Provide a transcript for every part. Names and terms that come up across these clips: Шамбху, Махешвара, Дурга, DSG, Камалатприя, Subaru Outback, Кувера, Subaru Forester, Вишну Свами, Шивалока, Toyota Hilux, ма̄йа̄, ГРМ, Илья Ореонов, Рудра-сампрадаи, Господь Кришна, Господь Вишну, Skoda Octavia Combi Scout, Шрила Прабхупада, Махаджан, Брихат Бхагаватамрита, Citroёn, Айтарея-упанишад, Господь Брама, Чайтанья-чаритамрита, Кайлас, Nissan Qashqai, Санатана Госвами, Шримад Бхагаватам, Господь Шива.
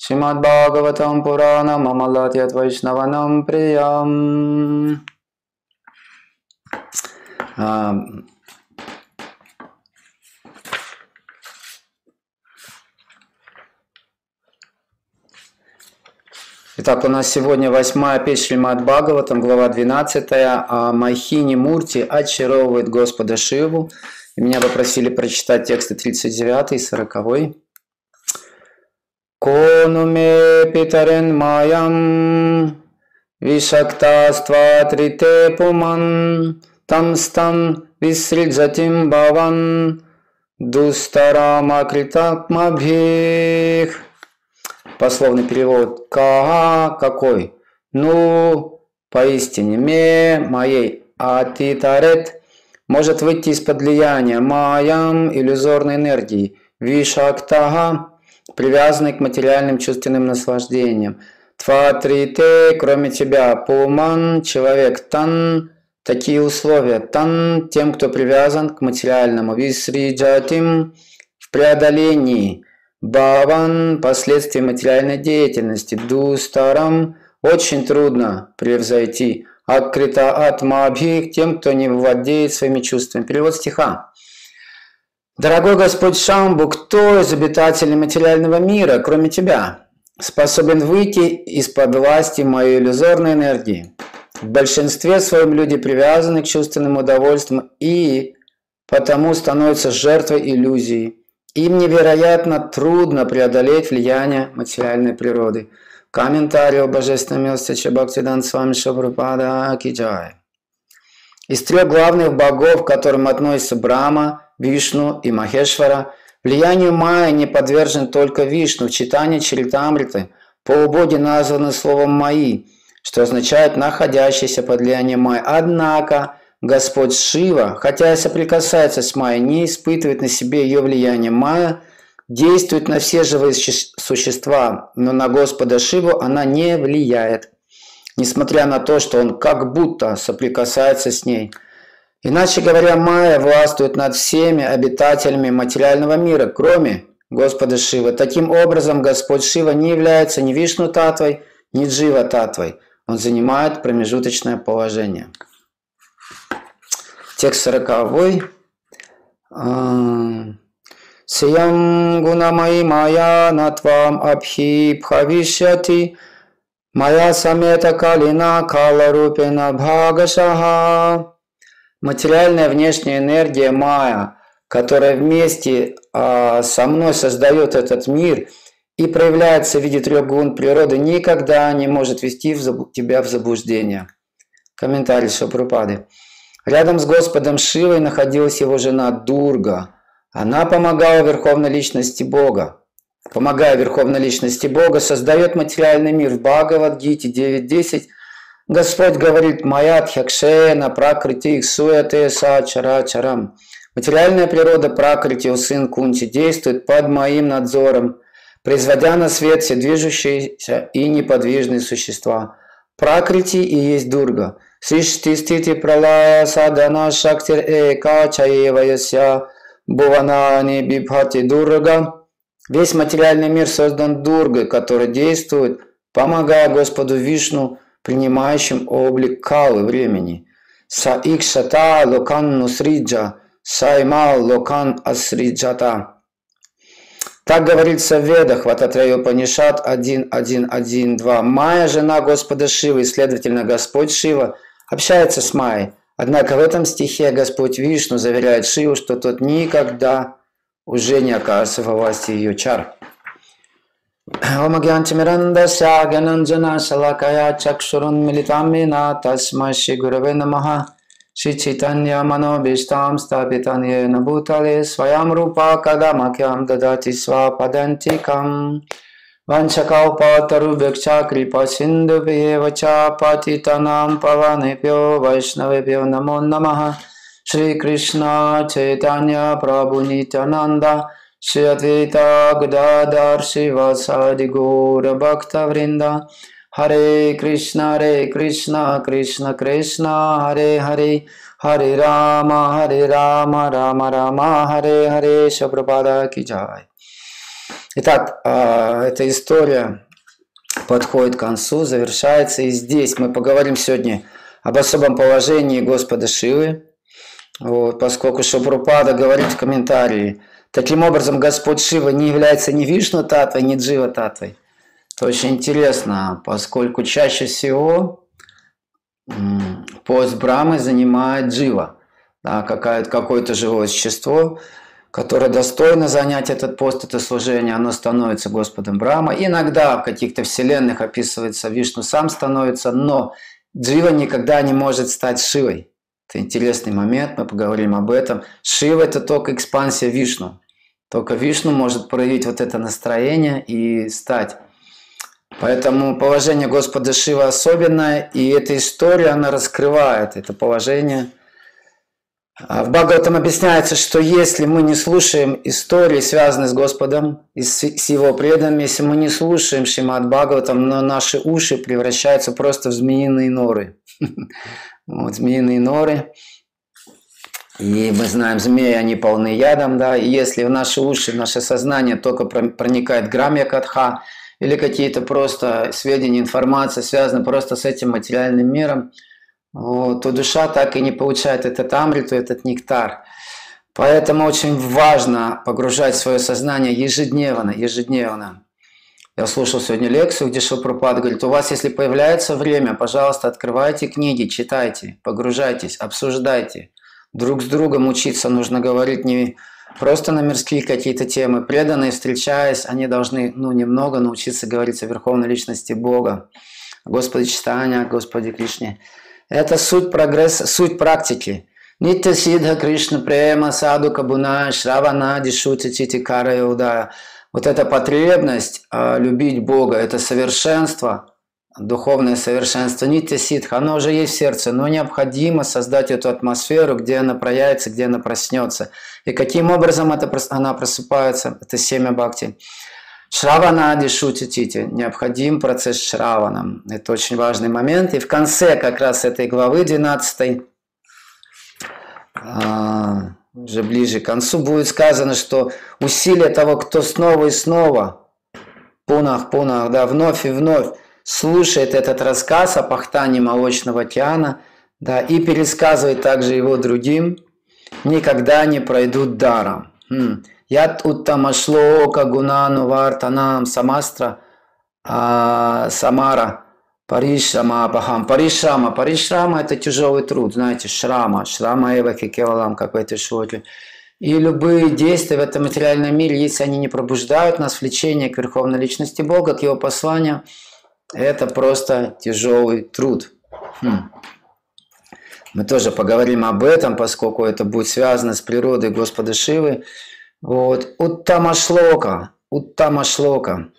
Шримад Бхагаватам Пуранам Мамалатьят Вайшнаванам Приям. Итак, у нас сегодня 8-я песня Шримад Бхагаватам, глава 12. Мохини-мурти очаровывает Господа Шиву. Меня попросили прочитать тексты 39 и 40. Конуме питарен маям, вишактаства трите пуман, тамстам висриджатим баван, дустарама критакмабхих. Пословный перевод. Каа, какой? Ну, поистине, ме, моей, атитарет, может выйти из-под влияния маям, иллюзорной энергии, вишактага, привязанной к материальным чувственным наслаждениям. Тватрите, кроме тебя, пуман, человек, тан, такие условия, тан, тем, кто привязан к материальному, висриджатим, в преодолении, баван, последствия материальной деятельности, дустарам, очень трудно превзойти, акрита атмабхи, тем, кто не владеет своими чувствами. Перевод стиха. Дорогой Господь Шамбу, кто из обитателей материального мира, кроме тебя, способен выйти из-под власти моей иллюзорной энергии? В большинстве своем люди привязаны к чувственным удовольствиям и потому становятся жертвой иллюзии. Им невероятно трудно преодолеть влияние материальной природы. Комментарий о божественной милости Бхактивинода с вами Шрила Прабхупада Киджай. Из трех главных богов, к которым относятся Брама, Вишну и Махешвара, влиянию Майя не подвержен только Вишну. В Чайтанья-чаритамрите полубоги названы словом «Маи», что означает «находящийся под влиянием Майя». Однако Господь Шива, хотя и соприкасается с Майей, не испытывает на себе ее влияние. Майя действует на все живые существа, но на Господа Шиву она не влияет, несмотря на то, что он как будто соприкасается с ней. Иначе говоря, Майя властвует над всеми обитателями материального мира, кроме Господа Шивы. Таким образом, Господь Шива не является ни Вишну Татвой, ни Джива Татвой. Он занимает промежуточное положение. Текст 40. Сиям гунамай мая натвам абхи бхавишяти мая самета калина каларупена бхагашаха. Материальная внешняя энергия Майя, которая вместе со мной создает этот мир и проявляется в виде трех гун природы, никогда не может вести тебя в заблуждение. Комментарий Шрила Прабхупады. Рядом с Господом Шивой находилась его жена Дурга. Она помогала Верховной Личности Бога. Помогая Верховной Личности Бога, создает материальный мир. В Бхагавад-гите 9.10 Господь говорит «Мая тхякшена пракрити суэте са чара чарам». Материальная природа пракрити, сын кунти, действует под моим надзором, производя на свет все движущиеся и неподвижные существа. Пракрити и есть Дурга. Сришти стити пралая садана шактир эка чаеваяся буванани бибхати дурга. Весь материальный мир создан Дургой, который действует, помогая Господу Вишну, принимающим облик калы времени. Саикшата локан нусриджа, саймал локан асриджата. Так говорится в Ведах, в Айтарея-упанишад 1.1.1.2. Майя – жена Господа Шивы, и, следовательно, Господь Шива общается с Майей. Однако в этом стихе Господь Вишну заверяет Шиву, что тот никогда уже не окажется во власти ее чар. Шри Чайтанья Мано Биштам Стапитанье Набутале Своям Рупа Кадамакьям Дадати Сва Падантикам Ванчакаупатару Бекча Крипа Синду Пьевача Патитанам Паванепьо Вайшнавепьо Намо Намаха Шри Кришна Чайтанья Прабху Нитянанда Шри Адвайта Гададар Шива Сади Гора Бхакта Вринда. Харе Кришна, Кришна Кришна, Харе Харе, Харе Рама, Рама Рама, Харе Харе, Шрила Прабхупада Ки Джай. Итак, эта история подходит к концу, завершается. И здесь мы поговорим сегодня об особом положении Господа Шивы, вот, поскольку Шрила Прабхупада говорит в комментарии, таким образом Господь Шива не является ни Вишну Татвой, ни Джива Татвой. Это очень интересно, поскольку чаще всего пост Брамы занимает Джива, да, какое-то живое существо, которое достойно занять этот пост, это служение, оно становится Господом Брама. Иногда в каких-то вселенных описывается, Вишну сам становится, но Джива никогда не может стать Шивой. Это интересный момент, мы поговорим об этом. Шива – это только экспансия Вишну. Только Вишну может проявить вот это настроение и стать. Поэтому положение Господа Шивы особенное, и эта история, она раскрывает это положение. В Бхагаватам объясняется, что если мы не слушаем истории, связанные с Господом и с Его преданными, если мы не слушаем Шримад Бхагаватам, но наши уши превращаются просто в змеиные норы. Вот, змеиные норы. И мы знаем, змеи, они полны ядом, да. И если в наши уши, в наше сознание только проникает грамья катха или какие-то просто сведения, информация, связанные просто с этим материальным миром, вот, то душа так и не получает этот амриту, этот нектар. Поэтому очень важно погружать свое сознание ежедневно, ежедневно. Я слушал сегодня лекцию, где Шрила Прабхупада говорит, у вас, если появляется время, пожалуйста, открывайте книги, читайте, погружайтесь, обсуждайте. Друг с другом учиться нужно говорить не просто на мирские какие-то темы. Преданные, встречаясь, они должны, ну, немного научиться говорить о Верховной Личности Бога, о Господе Чайтанье, о Господе Кришне. Это суть прогресса, суть практики. Нитья сидха Кришна према саду кабуна шравана дишути читикара иуда. Вот эта потребность любить Бога, это совершенство, духовное совершенство, нитья сидха, оно уже есть в сердце, но необходимо создать эту атмосферу, где она проявится, где она проснется. И каким образом она просыпается, это семя бхакти. Шравана дишути тити. Необходим процесс шравана. Это очень важный момент. И в конце как раз этой главы 12, уже ближе к концу, будет сказано, что усилие того, кто снова и снова, пунах-пунах, да, вновь и вновь слушает этот рассказ о пахтании молочного океана, да, и пересказывает также его другим, никогда не пройдут даром. Яд уттамашлока гунану вартанам самастра самара паришрама апахам. Паришрама. Паришрама – это тяжелый труд, знаете, шрама. Шрама эва кекевалам, как в этой шлоке. И любые действия в этом материальном мире, если они не пробуждают нас в влечении к Верховной Личности Бога, к Его посланию, это просто тяжелый труд. Мы тоже поговорим об этом, поскольку это будет связано с природой Господа Шивы. Вот. Уттамашлока. Уттамашлока.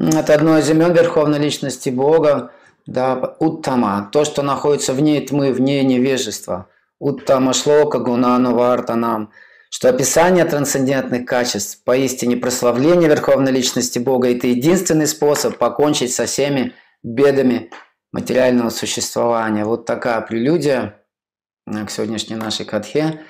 Это одно из имен Верховной Личности Бога. Да, уттама. То, что находится вне тьмы, вне невежества. Уттамашлока гунану вартанам. Что описание трансцендентных качеств, поистине прославление Верховной Личности Бога, это единственный способ покончить со всеми бедами материального существования. Вот такая прелюдия к сегодняшней нашей катхе,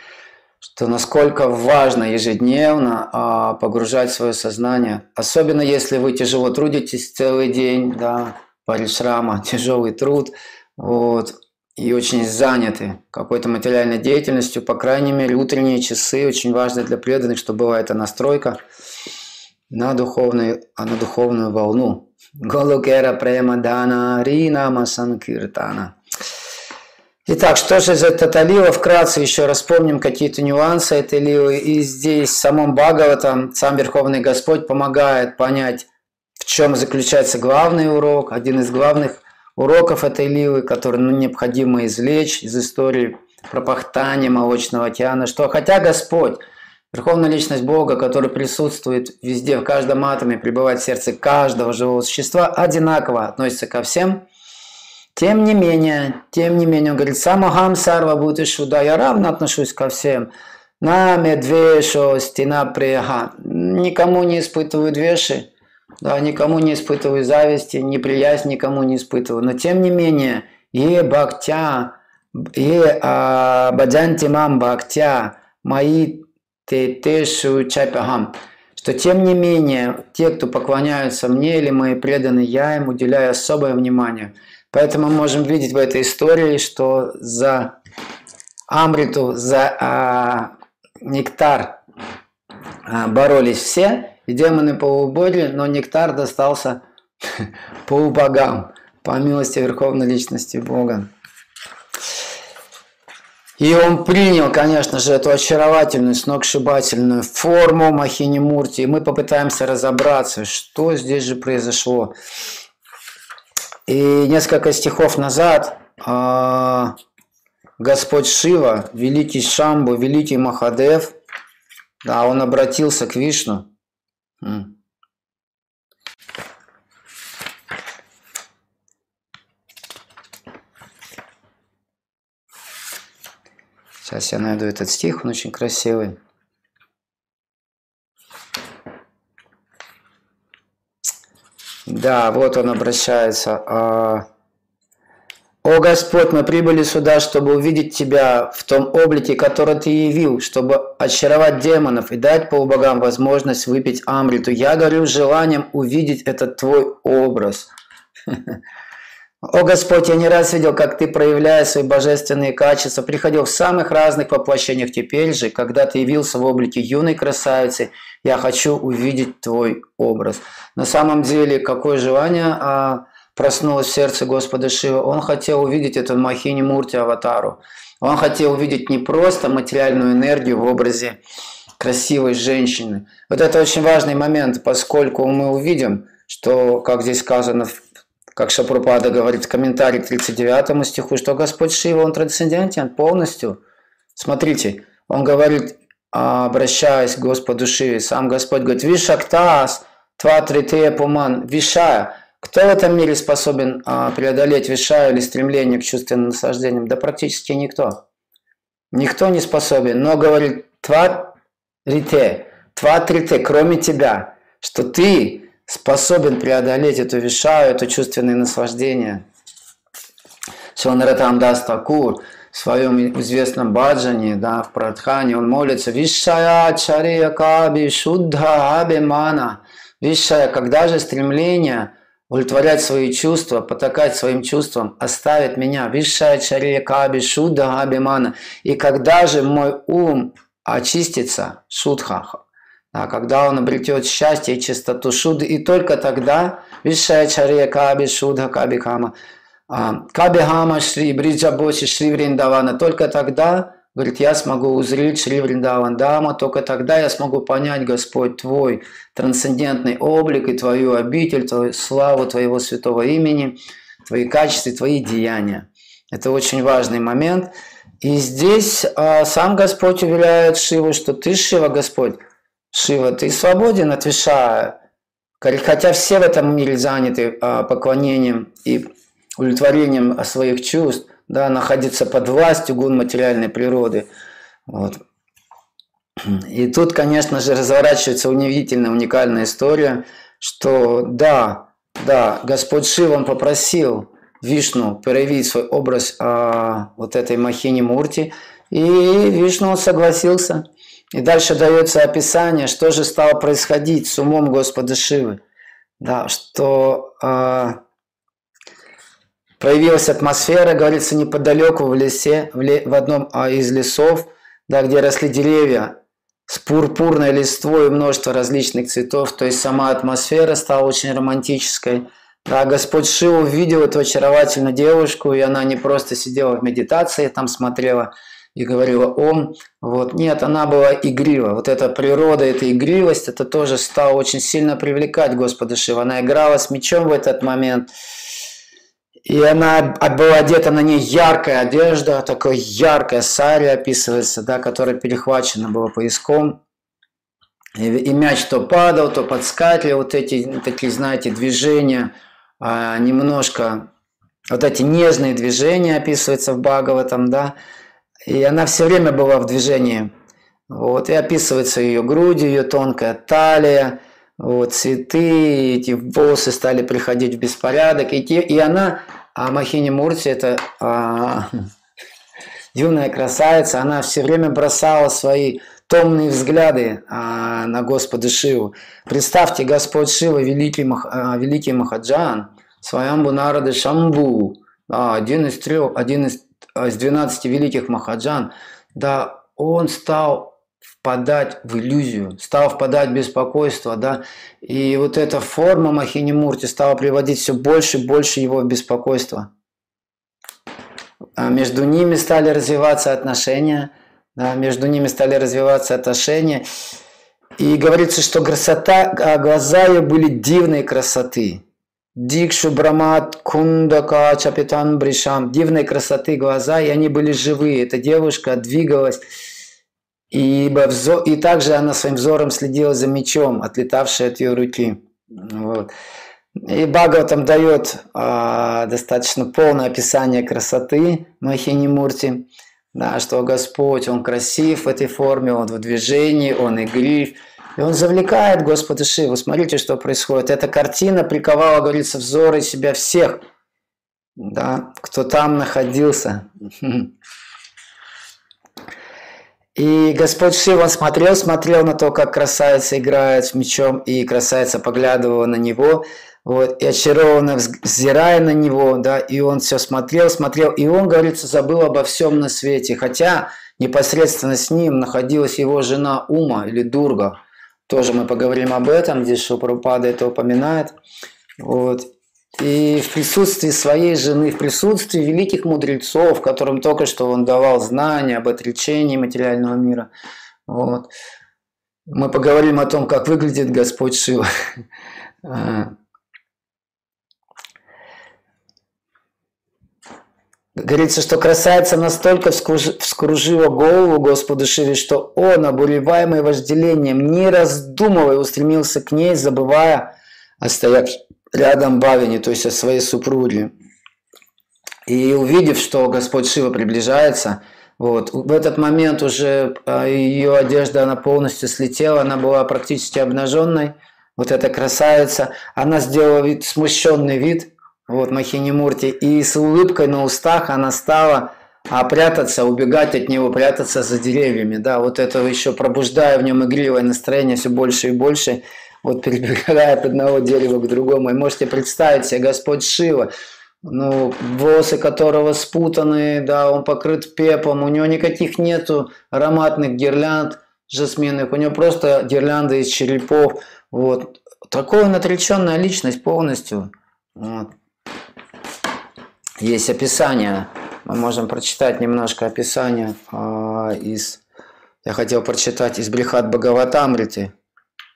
что насколько важно ежедневно погружать свое сознание, особенно если вы тяжело трудитесь целый день, да, паришрама, тяжелый труд, вот, и очень заняты какой-то материальной деятельностью, по крайней мере, утренние часы очень важны для преданных, что была эта настройка на духовную волну. Голукера премадана ринама санкиртана. Итак, что же из этого лила? Вкратце еще раз помним какие-то нюансы этой лилы. И здесь в самом Бхагаватам сам Верховный Господь помогает понять, в чем заключается главный урок. Один из главных уроков этой лилы, который, ну, необходимо извлечь из истории про пахтание молочного океана, что хотя Господь, Верховная Личность Бога, который присутствует везде, в каждом атоме, пребывает в сердце каждого живого существа, одинаково относится ко всем. Тем не менее, он говорит, «Самахам сарва бутышуда, я равно отношусь ко всем, наме двешо стена прияха». Никому не испытываю двеши, да, никому не испытываю зависти, неприязнь никому не испытываю. Но тем не менее, «Е бхактя, е баджантимам бхактя, маи тетешу чапахам». что тем не менее те, кто поклоняются мне или мои преданные, я им уделяю особое внимание. Поэтому мы можем видеть в этой истории, что за амриту, за нектар боролись все, и демоны полубодли, но нектар достался полубогам, по милости Верховной Личности Бога. И он принял, конечно же, эту очаровательную, сногсшибательную форму Мохини-мурти. И мы попытаемся разобраться, что здесь же произошло. И несколько стихов назад Господь Шива, великий Шамбу, великий Махадев, да, он обратился к Вишну. Сейчас я найду этот стих, он очень красивый. Да, вот он обращается. «О Господь, мы прибыли сюда, чтобы увидеть Тебя в том облике, который Ты явил, чтобы очаровать демонов и дать полубогам возможность выпить амриту. Я горю желанием увидеть этот Твой образ». «О Господь, я не раз видел, как Ты, проявляя свои божественные качества, приходил в самых разных воплощениях. Теперь же, когда Ты явился в облике юной красавицы, я хочу увидеть Твой образ». На самом деле, какое желание проснулось в сердце Господа Шивы? Он хотел увидеть эту Мохини-мурти-аватару. Он хотел увидеть не просто материальную энергию в образе красивой женщины. Вот это очень важный момент, поскольку мы увидим, что, как здесь сказано в как Шрила Прабхупада говорит в комментарии к 39 стиху, что Господь Шива, Он трансцендентен полностью. Смотрите, Он говорит, обращаясь к Господу Шиве, сам Господь говорит, «Вишактаас, тва тритея пуман, вишая». Кто в этом мире способен преодолеть вишаю или стремление к чувственным наслаждениям? Да практически никто. Никто не способен, но говорит, тва трите, кроме тебя, что ты способен преодолеть эту вишаю, это чувственное наслаждение. Шонаратандастакур в своем известном баджане, да, в Прадхане, он молится «Вишая чария каби шудха абимана». Вишая, когда же стремление удовлетворять свои чувства, потакать своим чувствам, оставит меня. «Вишая чария каби шудха абимана». И когда же мой ум очистится, шудха, а когда он обретет счастье и чистоту шуды, и только тогда вишая чария каби шудха каби кама каби хама шри бриджа боси шри вриндавана, только тогда, говорит, я смогу узреть шри вриндаван дама, только тогда я смогу понять, Господь, Твой трансцендентный облик и Твою обитель, Твою славу, Твоего святого имени, Твои качества, Твои деяния. Это очень важный момент. И здесь сам Господь уверяет Шиву, что ты, Шива, Господь, Шива, ты свободен от вишая, хотя все в этом мире заняты поклонением и удовлетворением своих чувств, да, находиться под властью гун материальной природы. Вот. И тут, конечно же, разворачивается удивительная, уникальная история, что да, Господь Шива, Он попросил Вишну проявить свой образ вот этой Мохини-мурти, и Вишну согласился. И дальше дается описание, что же стало происходить с умом Господа Шивы. Да, что проявилась атмосфера, говорится, неподалеку в лесе, в одном из лесов, да, где росли деревья с пурпурной листвой и множество различных цветов. То есть сама атмосфера стала очень романтической. Да, Господь Шива увидел эту очаровательную девушку, и она не просто сидела в медитации, там смотрела и говорила «он». Вот. Нет, она была игрива. Вот эта природа, эта игривость, это тоже стало очень сильно привлекать Господа Шива. Она играла с мечом в этот момент, и она была одета, на ней яркая одежда, такая яркая сари описывается, да, которая перехвачена была пояском. И мяч то падал, то подскакивал. Вот эти такие, знаете, движения, немножко, вот эти нежные движения описываются в Бхагаватам, да. И она все время была в движении. Вот. И описывается ее грудь, ее тонкая талия, вот, цветы, эти волосы стали приходить в беспорядок. И она, Мохини-мурти, это юная красавица, она все время бросала свои томные взгляды на Господа Шиву. Представьте, Господь Шива, великий Махаджан, Сваямбу Нарада Шамбу, один из 12 великих Махаджан, да, он стал впадать в иллюзию, стал впадать в беспокойство, да, и вот эта форма Мохини-мурти стала приводить все больше и больше его в беспокойство. Между ними стали развиваться отношения, да, и говорится, что красота, глаза ее были дивной красоты. Дикшу Брамат Кундака Чапитан Бришам, дивной красоты глаза, и они были живые. Эта девушка двигалась, и также она своим взором следила за мечом, отлетавшей от ее руки. Вот. И Бхагаватам дает достаточно полное описание красоты Мохини-мурти, да, что Господь, Он красив в этой форме, Он в движении, Он игрив, и Он завлекает Господа Шиву. Смотрите, что происходит. Эта картина приковала, говорится, взоры себя всех, да, кто там находился. И Господь Шива, Он смотрел на то, как красавица играет с мечом, и красавица поглядывала на него, вот, и очарованно взирая на него, да, и он все смотрел, и он, говорится, забыл обо всем на свете, хотя непосредственно с ним находилась его жена Ума или Дурга. Тоже мы поговорим об этом, здесь Шрила Прабхупада это упоминает. Вот. И в присутствии своей жены, в присутствии великих мудрецов, которым только что он давал знания об отречении материального мира, вот, мы поговорим о том, как выглядит Господь Шива. Говорится, что красавица настолько вскружила голову Господу Шиве, что он, обуреваемый вожделением, не раздумывая, устремился к ней, забывая о стоящей рядом Бавине, то есть о своей супруге. И увидев, что Господь Шива приближается, вот, в этот момент уже ее одежда, она полностью слетела, она была практически обнаженной. Вот эта красавица, она сделала вид, смущенный вид, вот, Мохини-мурти, и с улыбкой на устах она стала прятаться, убегать от него, прятаться за деревьями, да, вот этого еще пробуждая в нем игривое настроение все больше и больше, вот, перебегая от одного дерева к другому. И можете представить себе, Господь Шива, ну, волосы которого спутаны, да, он покрыт пеплом, у него никаких нету ароматных гирлянд жасминных, у него просто гирлянды из черепов, вот. Такая отреченная личность полностью. Вот. Есть описание, мы можем прочитать немножко описание я хотел прочитать из Брихат Бхагаватамриты,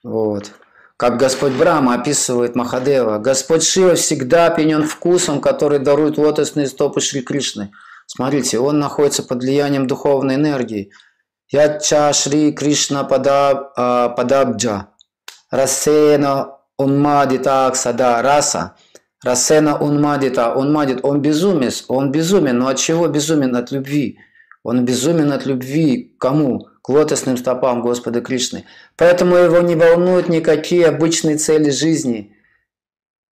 вот. Как Господь Брама описывает Махадева. Господь Шива всегда опьянен вкусом, который дарует лотосные стопы Шри Кришны. Смотрите, он находится под влиянием духовной энергии. Яча Шри Кришна Падабджа. Рассена Унмадита Аксада Раса. Рассена Унмадита. Унмадит. Он безумец. Он безумен. Но от чего безумен? От любви. Он безумен от любви. Кому? К лотосным стопам Господа Кришны. Поэтому его не волнуют никакие обычные цели жизни.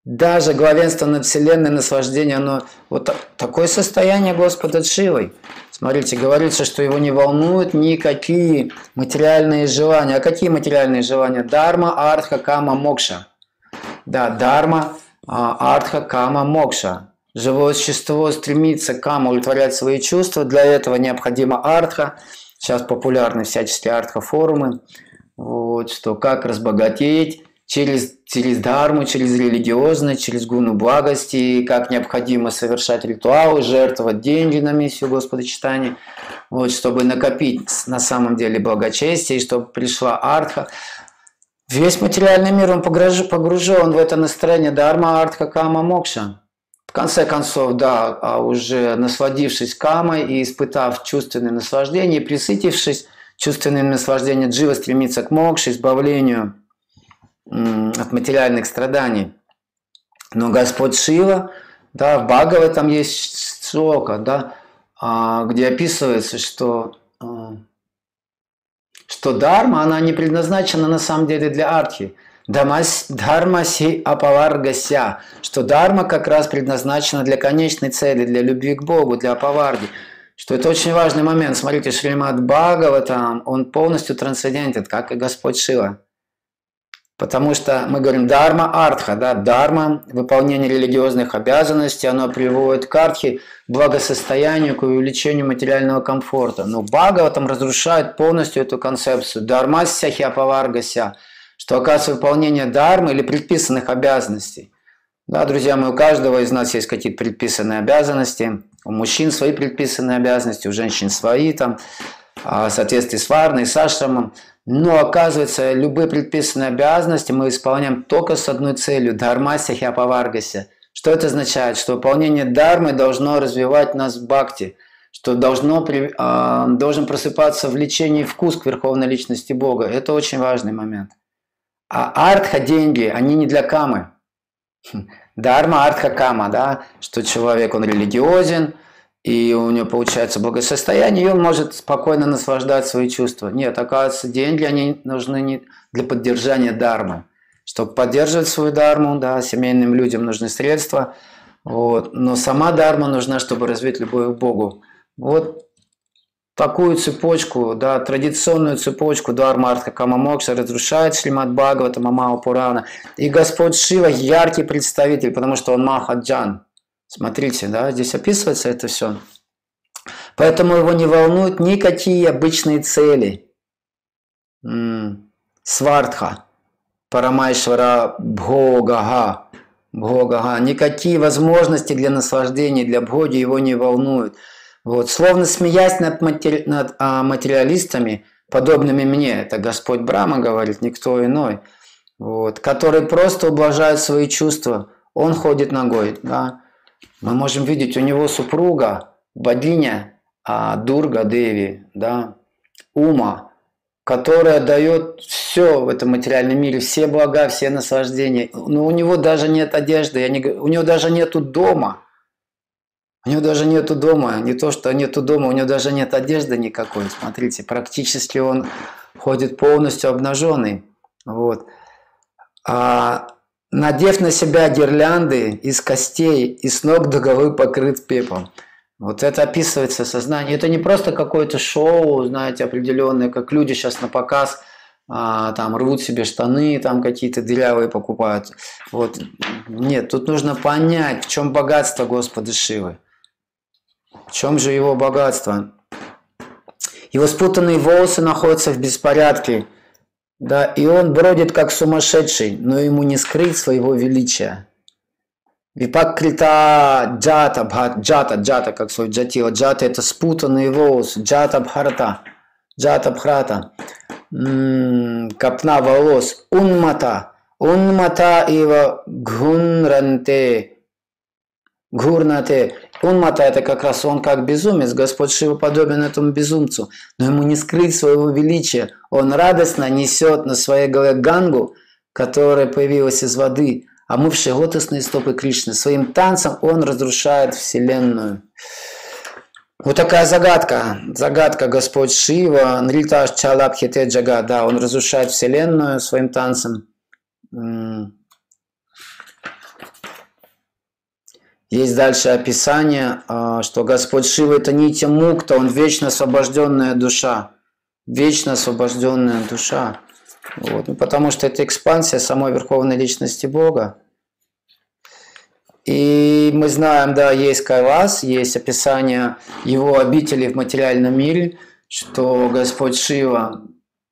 Даже главенство над Вселенной, наслаждение, оно... Вот такое состояние Господа Шивы. Смотрите, говорится, что его не волнуют никакие материальные желания. А какие материальные желания? Дарма, артха, кама, мокша. Да, дарма, артха, кама, мокша. Живое существо стремится к каму, удовлетворять свои чувства. Для этого необходима артха. Сейчас популярны всяческие артха-форумы, вот, что как разбогатеть через дарму, через религиозность, через гуну благости, как необходимо совершать ритуалы, жертвовать деньги на миссию Господа Читания, вот, чтобы накопить на самом деле благочестие, и чтобы пришла артха. Весь материальный мир, он погружен в это настроение дарма, артха, кама, мокша. В конце концов, да, уже насладившись камой и испытав чувственное наслаждение, присытившись чувственным наслаждением, джива стремится к мокше, избавлению от материальных страданий. Но Господь Шива, да, в Бхагаве там есть шлока, да, где описывается, что дарма, она не предназначена на самом деле для артхи. Дарма си апаваргася, что дарма как раз предназначена для конечной цели, для любви к Богу, для апаварги, что это очень важный момент. Смотрите, Шримад Бхагаватам, он полностью трансцендентен, как и Господь Шива. Потому что мы говорим «дарма артха», да, дарма, выполнение религиозных обязанностей, оно приводит к артхе, благосостоянию, к увеличению материального комфорта. Но Бхагаватам разрушает полностью эту концепцию «дармася хиапаваргася», что оказывается выполнение дармы или предписанных обязанностей. Да, друзья мои, у каждого из нас есть какие-то предписанные обязанности, у мужчин свои предписанные обязанности, у женщин свои, там, в соответствии с варной, с ашрамом. Но, оказывается, любые предписанные обязанности мы исполняем только с одной целью – «Дхармася хиапаваргася». Что это означает? Что выполнение дармы должно развивать нас в бхакти, что должен просыпаться влечение и вкус к Верховной Личности Бога. Это очень важный момент. А артха – деньги, они не для камы. Дарма, артха, кама, да? Что человек, он религиозен, и у него получается благосостояние, и он может спокойно наслаждать свои чувства. Нет, оказывается, деньги, они нужны не для поддержания дармы. Чтобы поддерживать свою дарму, да, семейным людям нужны средства, вот. Но сама дарма нужна, чтобы развить любовь к Богу. Вот такую цепочку, да, традиционную цепочку дарма, артха, кама, мокша разрушает Шримад Бхагавата, Мамау Пурана. И Господь Шива яркий представитель, потому что он Махаджан. Смотрите, да, здесь описывается это все. Поэтому его не волнуют никакие обычные цели. Свартха, Парамайшвара Бхогага, Бхогага. Никакие возможности для наслаждения, для Бхоги его не волнуют. Вот. Словно смеясь над материалистами, подобными мне, это Господь Брама говорит, никто иной, вот, которые просто ублажают свои чувства. Он ходит ногой, да. Мы можем видеть, у него супруга, богиня Дурга Деви, да, Ума, которая дает все в этом материальном мире, все блага, все наслаждения. Но у него даже нет одежды, у него даже нету дома. У него даже нету дома, не то что нету дома, у него даже нет одежды никакой. Смотрите, практически он ходит полностью обнаженный. Вот. Надев на себя гирлянды из костей и с ног до головы покрыт пеплом. Вот это описывается сознание. Это не просто какое-то шоу, знаете, определенное, как люди сейчас на показ там рвут себе штаны, там какие-то дырявые покупают. Вот. Нет, тут нужно понять, в чем богатство Господа Шивы. В чем же его богатство? Его спутанные волосы находятся в беспорядке. Да, и он бродит как сумасшедший, но ему не скрыть своего величия. Випакрита джата, джата, джата, как свой джатила, джата это спутанные волосы, джата бхарата, копна волос, унмата, унмата ива гунранте, гурнате. Унмата это как раз он как безумец, Господь Шива подобен этому безумцу, но ему не скрыть своего величия. Он радостно несет на своей голове гангу, которая появилась из воды, омывшей лотосные стопы Кришны. Своим танцем он разрушает Вселенную. Вот такая загадка. Загадка Господь Шива, Нриташ Чалабхите Джага, да, он разрушает Вселенную своим танцем. Есть дальше описание, что Господь Шива – это нитья мукта, он вечно освобожденная душа. Вечно освобожденная душа. Вот. Ну, потому что это экспансия самой Верховной Личности Бога. И мы знаем, да, есть Кайлас, есть описание его обители в материальном мире, что Господь Шива,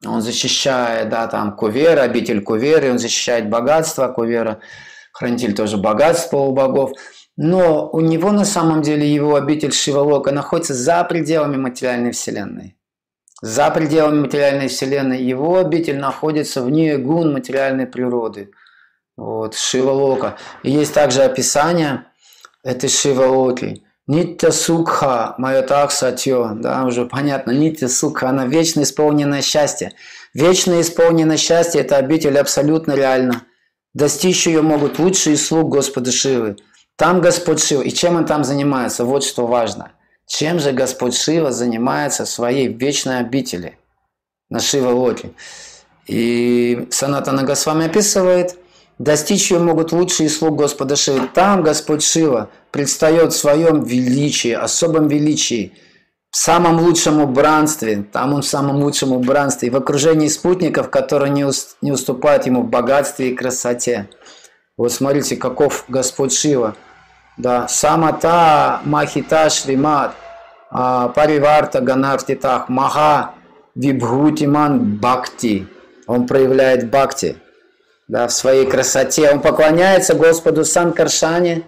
он защищает, да, там, Кувера, обитель Куверы, он защищает богатство Кувера, хранитель тоже богатства у богов. Но у него на самом деле его обитель Шивалока находится за пределами материальной вселенной. За пределами материальной вселенной его обитель находится вне гун материальной природы. Вот, Шивалока. И есть также описание этой Шивалоки. Нитья сукха, мое так сатьё, да, уже понятно, нитья сукха, она вечно исполненное счастье. Вечно исполненное счастье – это обитель абсолютно реально. Достичь ее могут лучшие слуг Господа Шивы. Там Господь Шива. И чем он там занимается? Вот что важно. Чем же Господь Шива занимается в своей вечной обители на Шивалоке? И Санатана Госвами описывает, достичь ее могут лучшие слуг Господа Шивы. Там Господь Шива предстает в своем величии, особом величии. в самом лучшем убранстве, там он в самом лучшем убранстве, и в окружении спутников, которые не уступают ему в богатстве и красоте. Вот смотрите, каков Господь Шива. Да. Самата махита шримат, париварта ганартитах, маха вибхутиман бхакти. Он проявляет бхакти, да, в своей красоте. Он поклоняется Господу Санкаршане,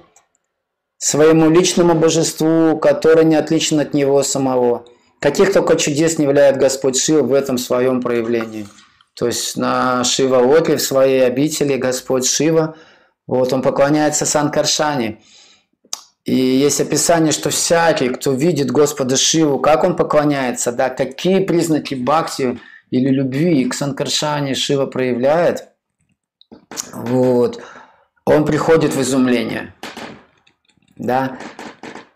своему личному божеству, которое не отлично от него самого. Каких только чудес не являет Господь Шива в этом своем проявлении. То есть на Шивалоке, в своей обители, Господь Шива, вот он поклоняется Санкаршане. И есть описание, что всякий, кто видит Господа Шиву, как он поклоняется, да, какие признаки бхакти или любви к Санкаршане Шива проявляет, вот, он приходит в изумление. Да?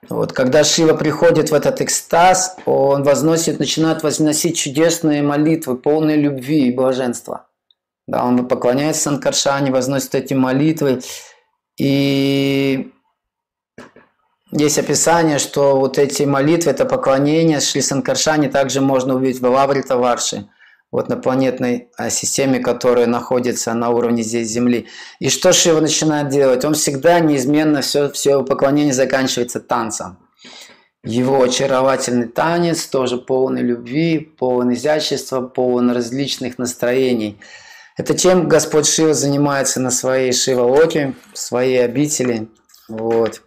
Вот, когда Шива приходит в этот экстаз, он начинает возносить чудесные молитвы, полные любви и блаженства. Да, он поклоняется Санкаршане, возносит эти молитвы. И есть описание, что вот эти молитвы, это поклонение Шри Санкаршане также можно увидеть в Лавритаварше, вот на планетной системе, которая находится на уровне здесь Земли. И что Шива начинает делать? Он всегда неизменно, все его поклонение заканчивается танцем. Его очаровательный танец тоже полон любви, полон изящества, полон различных настроений. Это чем Господь Шива занимается на своей Шивалоке, в своей обители. Вот.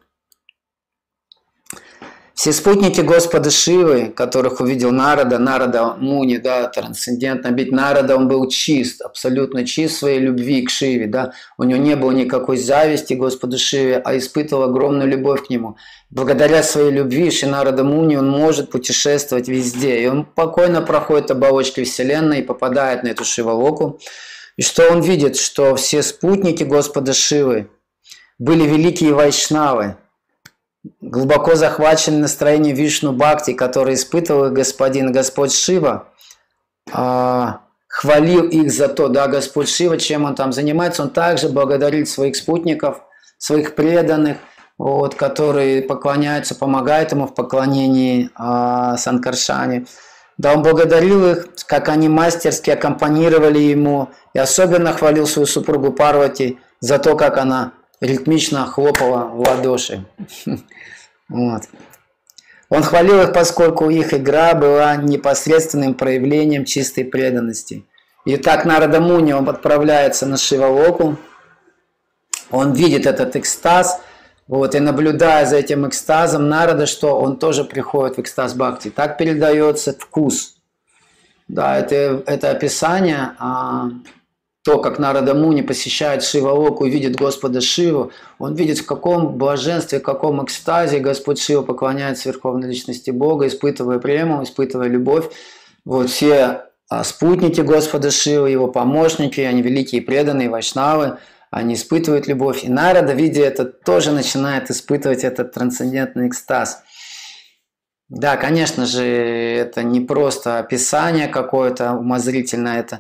Все спутники Господа Шивы, которых увидел Нарада, Нарада Муни, да, трансцендентно, ведь Нарада, он был чист, абсолютно чист в своей любви к Шиве, да, у него не было никакой зависти к Господу Шиве, а испытывал огромную любовь к нему. Благодаря своей любви Шри Нарада Муни он может путешествовать везде, и он спокойно проходит оболочки Вселенной и попадает на эту Шивалоку. И что он видит? Что все спутники Господа Шивы были великие вайшнавы, глубоко захвачен настроением Вишну Бхакти, который испытывал Господь Шива, хвалил их за то, да, Господь Шива, чем он там занимается, он также благодарит своих спутников, своих преданных, вот, которые поклоняются, помогают ему в поклонении Санкаршане. Да, он благодарил их, как они мастерски аккомпанировали ему, и особенно хвалил свою супругу Парвати за то, как она ритмично хлопала в ладоши. Вот. Он хвалил их, поскольку их игра была непосредственным проявлением чистой преданности. Итак, Нарада Муни, он отправляется на Шивалоку, он видит этот экстаз, вот, и наблюдая за этим экстазом Нарада, что он тоже приходит в экстаз бхакти. Так передается вкус. Да, это описание. То, как Нарада Муни посещает Шивалоку и видит Господа Шиву, он видит, в каком блаженстве, в каком экстазе Господь Шива поклоняется Верховной Личности Бога, испытывая прему, испытывая любовь. Вот все спутники Господа Шивы, его помощники, они великие преданные, вайшнавы, они испытывают любовь. И Нарада, видя это, тоже начинает испытывать этот трансцендентный экстаз. Да, конечно же, это не просто описание какое-то умозрительное, это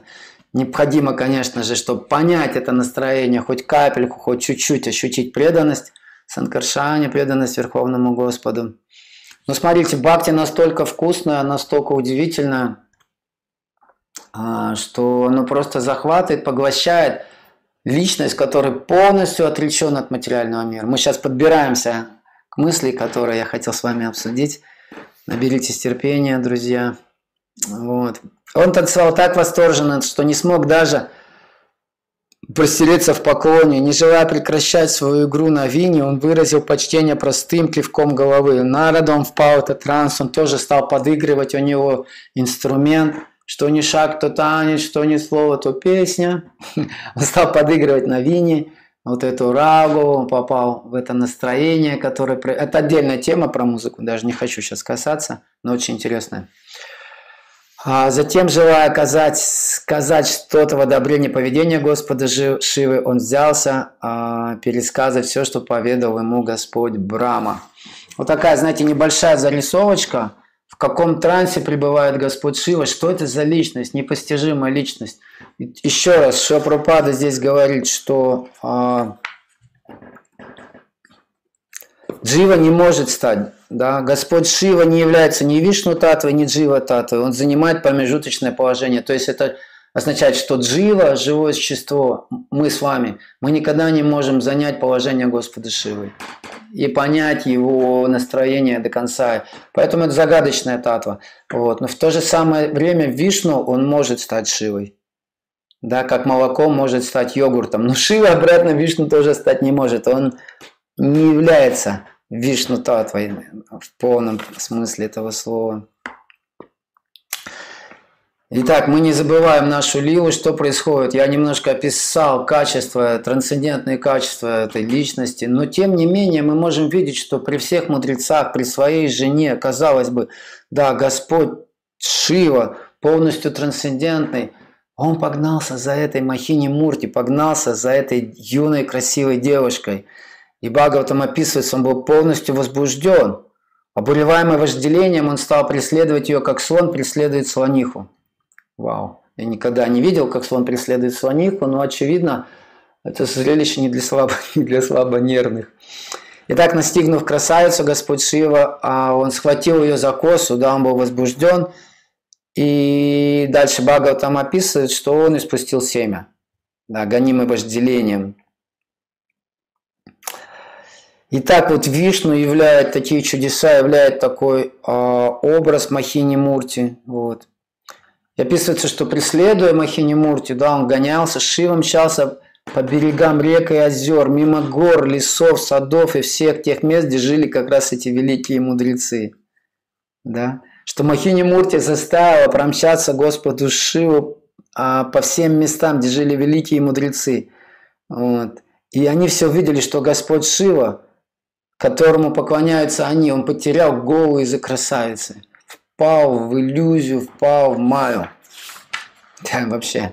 необходимо, конечно же, чтобы понять это настроение, хоть капельку, хоть чуть-чуть ощутить преданность Санкаршане, преданность Верховному Господу. Но смотрите, бхакти настолько вкусная, настолько удивительная, что оно просто захватывает, поглощает личность, которая полностью отречена от материального мира. Мы сейчас подбираемся к мысли, которые я хотел с вами обсудить. Наберитесь терпения, друзья. Вот. Он танцевал так восторженно, что не смог даже простелиться в поклоне. Не желая прекращать свою игру на вине, он выразил почтение простым кивком головы. Нарада, он впал в этот транс, он тоже стал подыгрывать, у него инструмент. Что ни шаг, то танец, что ни слово, то песня. Он стал подыгрывать на вине, вот эту рагу, он попал в это настроение, которое... Это отдельная тема про музыку, даже не хочу сейчас касаться, но очень интересная. А затем, желая сказать что-то в одобрение поведения Господа Шивы, он взялся пересказывать все, что поведал ему Господь Брама. Вот такая, знаете, небольшая зарисовочка, в каком трансе пребывает Господь Шива, что это за личность, непостижимая личность. Еще раз, Шрила Прабхупада здесь говорит, что Джива не может стать. Да? Господь Шива не является ни Вишну Татвой, ни Джива Татвой. Он занимает промежуточное положение. То есть это означает, что Джива, живое существо, мы с вами, мы никогда не можем занять положение Господа Шивы и понять его настроение до конца. Поэтому это загадочная татва. Вот. Но в то же самое время Вишну, он может стать Шивой. Да, как молоко может стать йогуртом. Но Шива обратно Вишну тоже стать не может. Он не является Вишну Татвой в полном смысле этого слова. Итак, мы не забываем нашу лилу, что происходит. Я немножко описал качества, трансцендентные качества этой личности, но тем не менее мы можем видеть, что при всех мудрецах, при своей жене, казалось бы, да, Господь Шива, полностью трансцендентный, он погнался за этой Мохини-мурти, погнался за этой юной красивой девушкой. И Бхагаватам описывается, он был полностью возбужден. Обуреваемый вожделением, он стал преследовать ее, как слон преследует слониху. Вау, я никогда не видел, как слон преследует слониху, но очевидно, это зрелище не для, слабонервных. Итак, настигнув красавицу, Господь Шива, он схватил ее за косу, да, он был возбужден, и дальше Бхагаватам описывает, что он испустил семя, да, гонимый вожделением. Итак, вот Вишну являет такие чудеса, являет такой образ Мохини-мурти, вот. И описывается, что преследуя Мохини-мурти, да, он гонялся, Шива мчался по берегам рек и озер, мимо гор, лесов, садов и всех тех мест, где жили как раз эти великие мудрецы. Да? Что Мохини-мурти заставила промчаться Господу Шиву по всем местам, где жили великие мудрецы. Вот. И они все видели, что Господь Шива, которому поклоняются они, он потерял голову из-за красавицы. Впал в иллюзию, впал в маю. Да, вообще.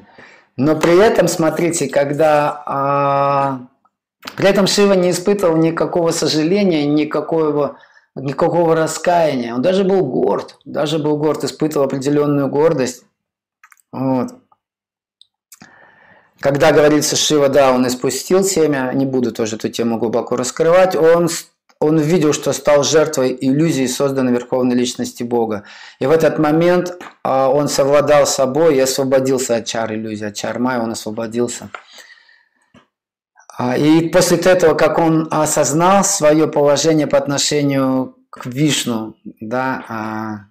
Но при этом, смотрите, когда... при этом Шива не испытывал никакого сожаления, никакого раскаяния. Он даже был горд, испытывал определенную гордость. Вот. Когда говорится Шива, да, он испустил семя, не буду тоже эту тему глубоко раскрывать, он видел, что стал жертвой иллюзии, созданной Верховной Личности Бога. И в этот момент он совладал собой и освободился от чар иллюзии, от чар майя он освободился. И после этого, как он осознал свое положение по отношению к Вишну, да,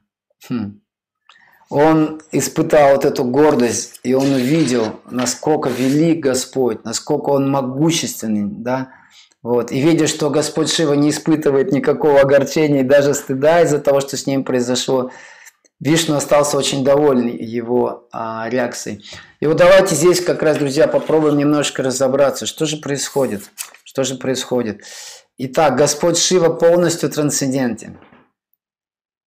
он испытал вот эту гордость, и он увидел, насколько велик Господь, насколько он могущественный, да. Вот. И видя, что Господь Шива не испытывает никакого огорчения и даже стыда из-за того, что с ним произошло, Вишну остался очень доволен его реакцией. И вот давайте здесь как раз, друзья, попробуем немножко разобраться, что же происходит. Что же происходит? Итак, Господь Шива полностью трансцендентен.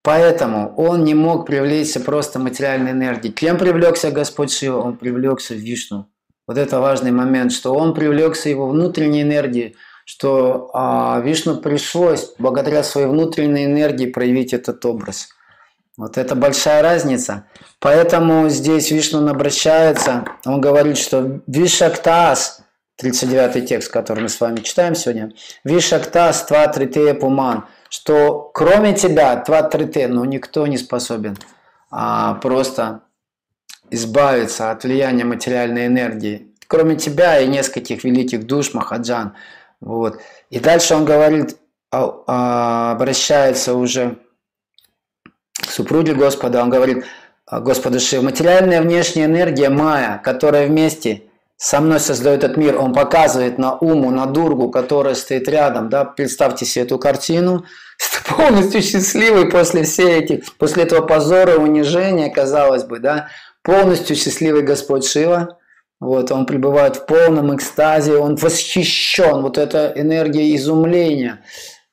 Поэтому он не мог привлечься просто материальной энергией. Кем привлекся Господь Шива? Он привлекся в Вишну. Вот это важный момент, что он привлекся его внутренней энергией, что Вишну пришлось благодаря своей внутренней энергии проявить этот образ. Вот это большая разница. Поэтому здесь Вишну обращается, он говорит, что Вишактас, 39 текст, который мы с вами читаем сегодня, Вишактас Тва Тритея Пуман, что кроме тебя, Тва Тритея, ну никто не способен просто избавиться от влияния материальной энергии, кроме тебя и нескольких великих душ, Махаджан. Вот. И дальше он говорит, обращается уже к супруге Господа, он говорит, Господу Шиву, материальная внешняя энергия майя, которая вместе со мной создает этот мир, он показывает на уму, на дургу, которая стоит рядом, да, представьте себе эту картину, полностью счастливый после всех этих, после этого позора, унижения, казалось бы, да, полностью счастливый Господь Шива. Вот, он пребывает в полном экстазе, он восхищен. Вот эта энергия изумления,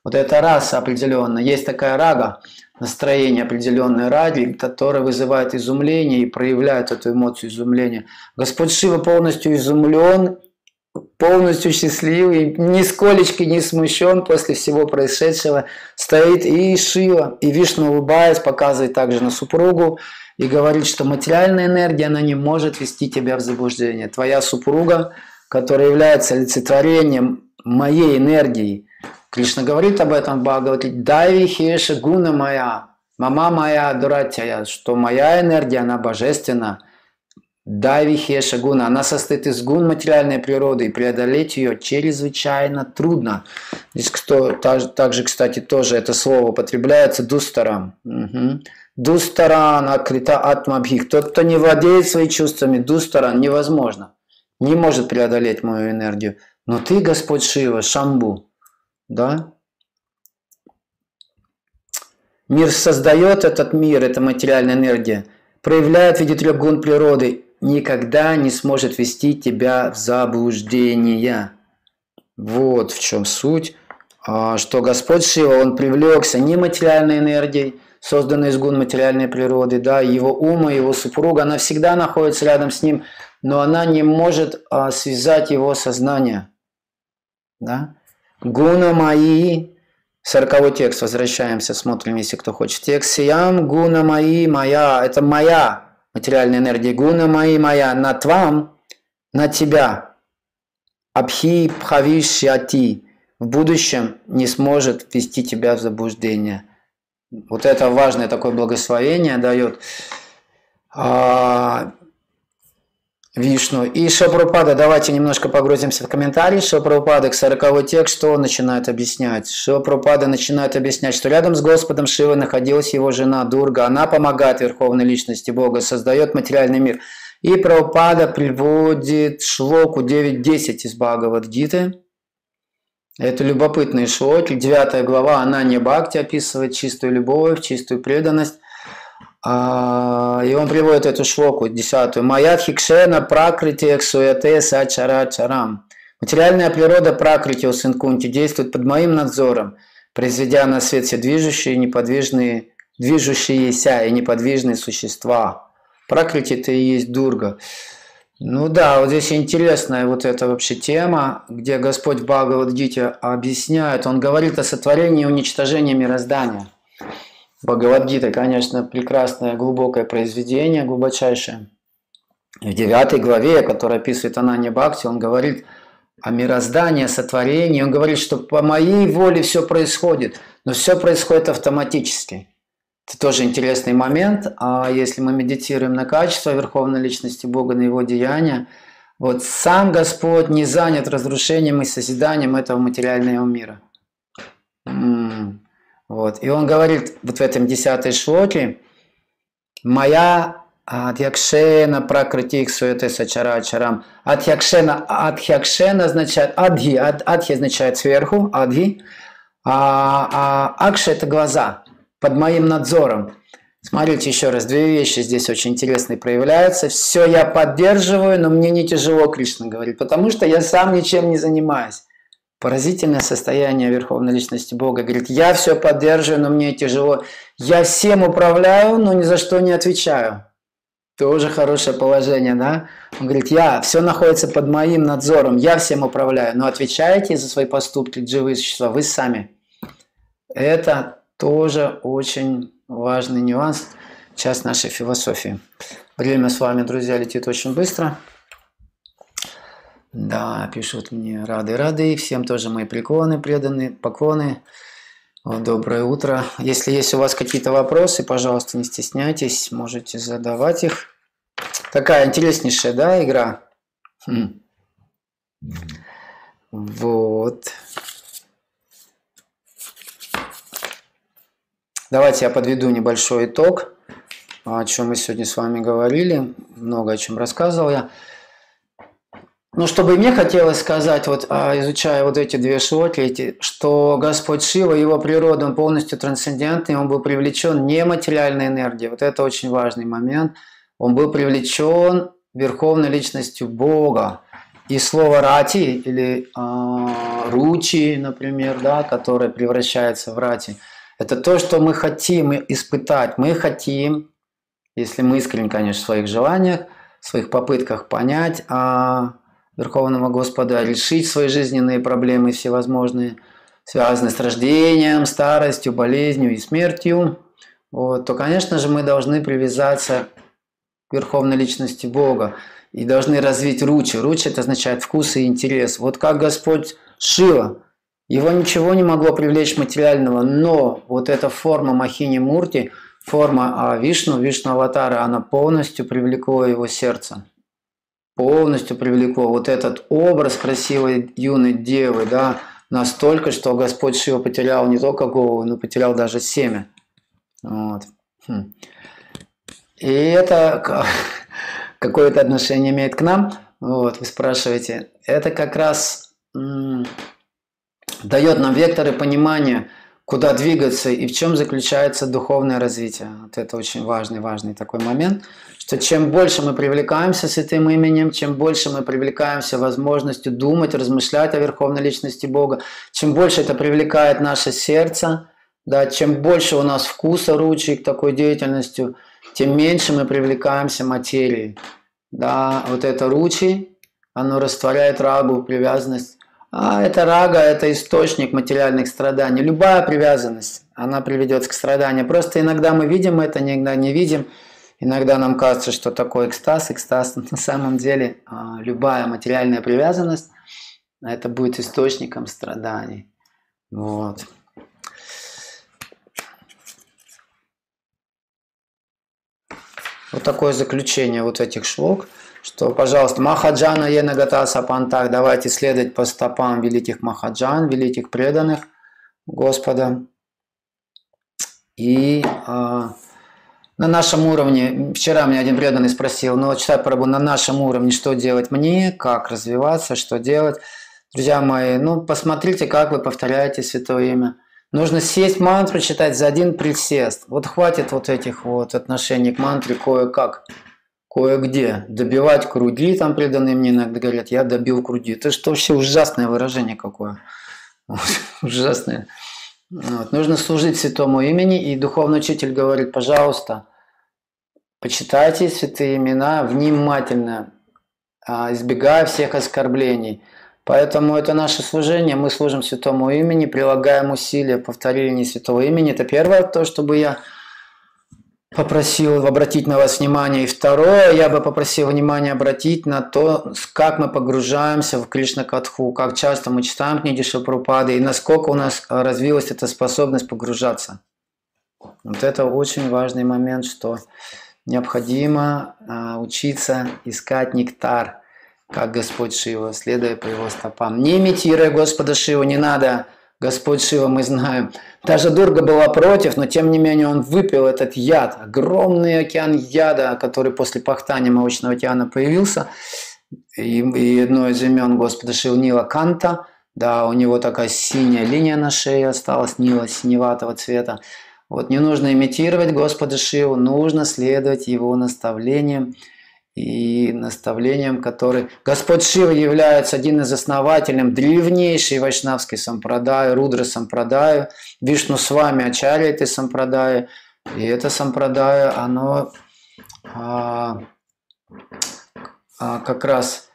вот эта раса определенная. Есть такая рага, настроение определенной раги, которое вызывает изумление и проявляет эту эмоцию изумления. Господь Шива полностью изумлен, полностью счастливый, нисколечки не смущен после всего происшедшего. Стоит и Шива, и Вишну, улыбаясь, показывает также на супругу. И говорит, что материальная энергия, она не может вести тебя в заблуждение. Твоя супруга, которая является олицетворением моей энергии, Кришна говорит об этом в Бхагаватгите: «Дайви хеша гуна моя, мама моя дуратья», что моя энергия, она божественна. Дайви хеша гуна, она состоит из гун материальной природы, и преодолеть ее чрезвычайно трудно. Здесь также, кстати, тоже это слово употребляется дустарам. Дустаран акрита атмабхик. Тот, кто не владеет своими чувствами, дустаран, невозможно, не может преодолеть мою энергию. Но ты, Господь Шива, Шамбу, да? Мир создает этот мир, эта материальная энергия, проявляет в виде трех гун природы, никогда не сможет вести тебя в заблуждение. Вот в чем суть, что Господь Шива, он привлекся не материальной энергией, созданной из гун материальной природы, да, его ум и его супруга, она всегда находится рядом с ним, но она не может связать его сознание. Да? Гуна мои, 40-й текст, возвращаемся, смотрим, если кто хочет. Текст сиям, гуна мои, моя, это моя материальная энергия, гуна мои, моя, на твам, на тебя, абхи пхавишьяти, в будущем не сможет вести тебя в заблуждение. Вот это важное такое благословение дает Вишну. И Шрила Прабхупада, давайте немножко погрузимся в комментарии. Шрила Прабхупада к 40-й текст, что он начинает объяснять? Шрила Прабхупада начинает объяснять, что рядом с Господом Шивой находилась его жена Дурга. Она помогает Верховной Личности Бога, создает материальный мир. И Прабхупада приводит шлоку 9.10 из Бхагавад-гиты. Это любопытный шлоки. 9 глава Ананья Бхакти описывает чистую любовь, чистую преданность. И он приводит эту шлоку 10-ю. Маядхикшена пракрити эксуэте сачара чарам. Материальная природа пракрити у Синкунти действует под моим надзором, произведя на свет все движущие и неподвижные, движущиеся и неподвижные существа. Пракрити — это и есть Дурга. Ну да, вот здесь интересная вот эта вообще тема, где Господь в Бхагавад-гите объясняет, он говорит о сотворении и уничтожении мироздания. Бхагавад-гита, конечно, прекрасное, глубокое произведение, глубочайшее. В 9 главе, которая описывает Ананья Бхакти, он говорит о мироздании, о сотворении. Он говорит, что по моей воле все происходит, но все происходит автоматически. Это тоже интересный момент. А если мы медитируем на качество Верховной Личности Бога, на его деяния, вот сам Господь не занят разрушением и созиданием этого материального мира. Вот. И он говорит вот в этом 10-й шлоке: «Моя адьякшена пракритик суэте сачара чарам». Адьякшена означает адхи. Адхи означает сверху, адхи. Акша – это глаза. Под моим надзором. Смотрите еще раз, две вещи здесь очень интересные проявляются. Все я поддерживаю, но мне не тяжело, Кришна говорит, потому что я сам ничем не занимаюсь. Поразительное состояние Верховной Личности Бога. Говорит, я все поддерживаю, но мне тяжело. Я всем управляю, но ни за что не отвечаю. Тоже хорошее положение, да? Он говорит, я, все находится под моим надзором, я всем управляю, но отвечаете за свои поступки, живые существа, вы сами. Это тоже очень важный нюанс, часть нашей философии. Время с вами, друзья, летит очень быстро. Да, пишут мне рады. Всем тоже мои преклоны, преданные, поклоны. Вот, доброе утро. Если есть у вас какие-то вопросы, пожалуйста, не стесняйтесь, можете задавать их. Такая интереснейшая, да, игра? Вот. Давайте я подведу небольшой итог, о чем мы сегодня с вами говорили, много о чем рассказывал я. Ну, что бы мне хотелось сказать, вот, изучая вот эти две шлоки, что Господь Шива, его природа, он полностью трансцендентный, он был привлечен не материальной энергией, вот это очень важный момент, он был привлечен Верховной Личностью Бога. И слово рати или ручи, например, да, которое превращается в рати, это то, что мы хотим испытать. Мы хотим, если мы искренне, конечно, в своих желаниях, в своих попытках понять Верховного Господа, решить свои жизненные проблемы всевозможные, связанные с рождением, старостью, болезнью и смертью, вот, то, конечно же, мы должны привязаться к Верховной Личности Бога и должны развить ручи. Ручи – это означает вкус и интерес. Вот как Господь Шива Его ничего не могло привлечь материального, но вот эта форма Мохини-мурти, форма Вишну, Вишну-аватара, она полностью привлекла его сердце. Полностью привлекло вот этот образ красивой юной девы, да, настолько, что Господь Шива потерял не только голову, но потерял даже семя. Вот. И это какое-то отношение имеет к нам, вот, вы спрашиваете. Это как раз дает нам векторы понимания, куда двигаться и в чем заключается духовное развитие. Вот это очень важный такой момент, что чем больше мы привлекаемся с этим именем, чем больше мы привлекаемся возможностью думать, размышлять о Верховной Личности Бога, чем больше это привлекает наше сердце, да, чем больше у нас вкуса ручей к такой деятельности, тем меньше мы привлекаемся материи. Да, вот это ручей, оно растворяет рагу, привязанность. А это рага, это источник материальных страданий. Любая привязанность, она приведет к страданию. Просто иногда мы видим это, иногда не видим. Иногда нам кажется, что такой экстаз. Экстаз на самом деле любая материальная привязанность, это будет источником страданий. Вот. Вот такое заключение вот этих шлок. Что, пожалуйста, Махаджана Енагата Сапантах, давайте следовать по стопам великих Махаджан, великих преданных Господа. И на нашем уровне, вчера меня один преданный спросил, но читай Прабу, на нашем уровне, что делать мне, как развиваться, что делать. Друзья мои, ну посмотрите, как вы повторяете святое имя. Нужно сесть мантру, читать за один присест. Вот хватит вот этих вот отношений к мантре кое-как. Кое-где. Добивать круги, там преданные мне иногда говорят, я добил круги. Это что вообще ужасное выражение какое. Ужасное. Вот. Нужно служить святому имени, и духовный учитель говорит, пожалуйста, почитайте святые имена внимательно, избегая всех оскорблений. Поэтому это наше служение, мы служим святому имени, прилагаем усилия в повторении святого имени. Это первое, то, чтобы я попросил обратить на вас внимание. И второе, я бы попросил внимание обратить на то, как мы погружаемся в Кришна-катху, как часто мы читаем книги Шрилы Прабхупады, и насколько у нас развилась эта способность погружаться. Вот это очень важный момент, что необходимо учиться искать нектар, как Господь Шива, следуя по его стопам. Не имитируя Господа Шиву, не надо. Господь Шива, мы знаем, даже Дурга была против, но тем не менее он выпил этот яд, огромный океан яда, который после пахтания молочного океана появился. И одно из имен Господа Шива Нила Канта, да, у него такая синяя линия на шее осталась, Нила синеватого цвета. Вот не нужно имитировать Господа Шиву, нужно следовать его наставлениям. И наставлением, который... Господь Шива является один из основателей древнейшей вайшнавской сампрадаи, Рудра-сампрадаи, Вишну Свами, Ачарья этой сампрадаи. И эта сампрадая, она как раз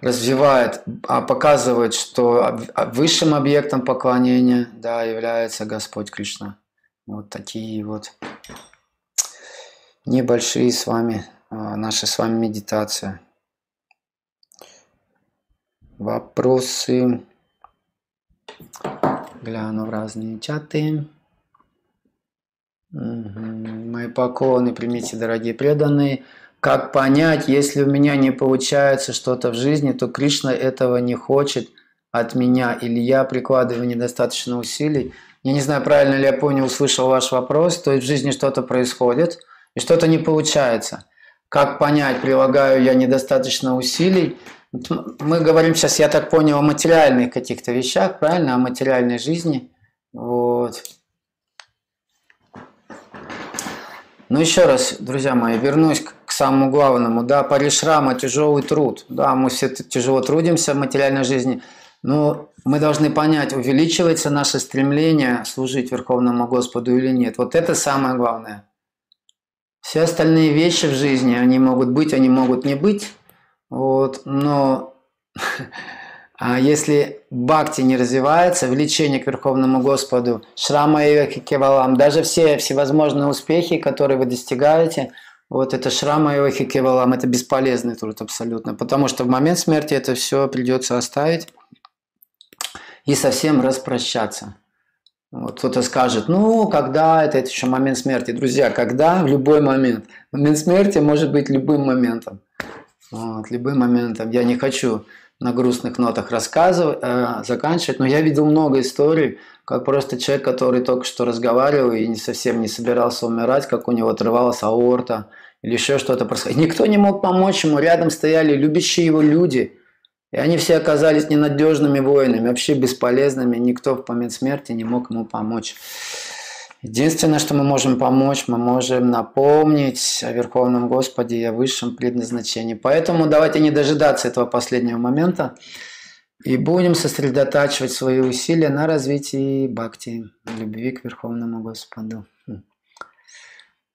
развивает, показывает, что высшим объектом поклонения, да, является Господь Кришна. Вот такие вот небольшие с вами... Наша с вами медитация. Вопросы. Гляну в разные чаты. Мои поклоны примите, дорогие преданные. Как понять, если у меня не получается что-то в жизни, то Кришна этого не хочет от меня, или я прикладываю недостаточно усилий? Я не знаю, правильно ли я понял, услышал ваш вопрос. То есть в жизни что-то происходит, и что-то не получается. Как понять, прилагаю я недостаточно усилий? Мы говорим сейчас, я так понял, о материальных каких-то вещах, правильно? О материальной жизни. Вот. Ну, еще раз, друзья мои, вернусь к самому главному. Да, паришрама, тяжелый труд. Да, мы все тяжело трудимся в материальной жизни. Но мы должны понять, увеличивается наше стремление служить Верховному Господу или нет. Вот это самое главное. Все остальные вещи в жизни, они могут быть, они могут не быть. Вот, но если бхакти не развивается, влечение к Верховному Господу, шрама и кевалам, даже все всевозможные успехи, которые вы достигаете, вот это шрама и кевалам, это бесполезный труд абсолютно, потому что в момент смерти это все придется оставить. и совсем распрощаться. Вот кто-то скажет, ну, когда, это еще момент смерти. Друзья, когда? В любой момент. Момент смерти может быть любым моментом. Вот, любым моментом. Я не хочу на грустных нотах рассказывать, заканчивать, но я видел много историй, как просто человек, который только что разговаривал и совсем не собирался умирать, как у него отрывалась аорта или еще что-то происходило. Никто не мог помочь ему, рядом стояли любящие его люди. И они все оказались ненадежными воинами, вообще бесполезными. Никто в момент смерти не мог ему помочь. Единственное, что мы можем помочь, мы можем напомнить о Верховном Господе и о высшем предназначении. Поэтому давайте не дожидаться этого последнего момента и будем сосредотачивать свои усилия на развитии бхакти, любви к Верховному Господу.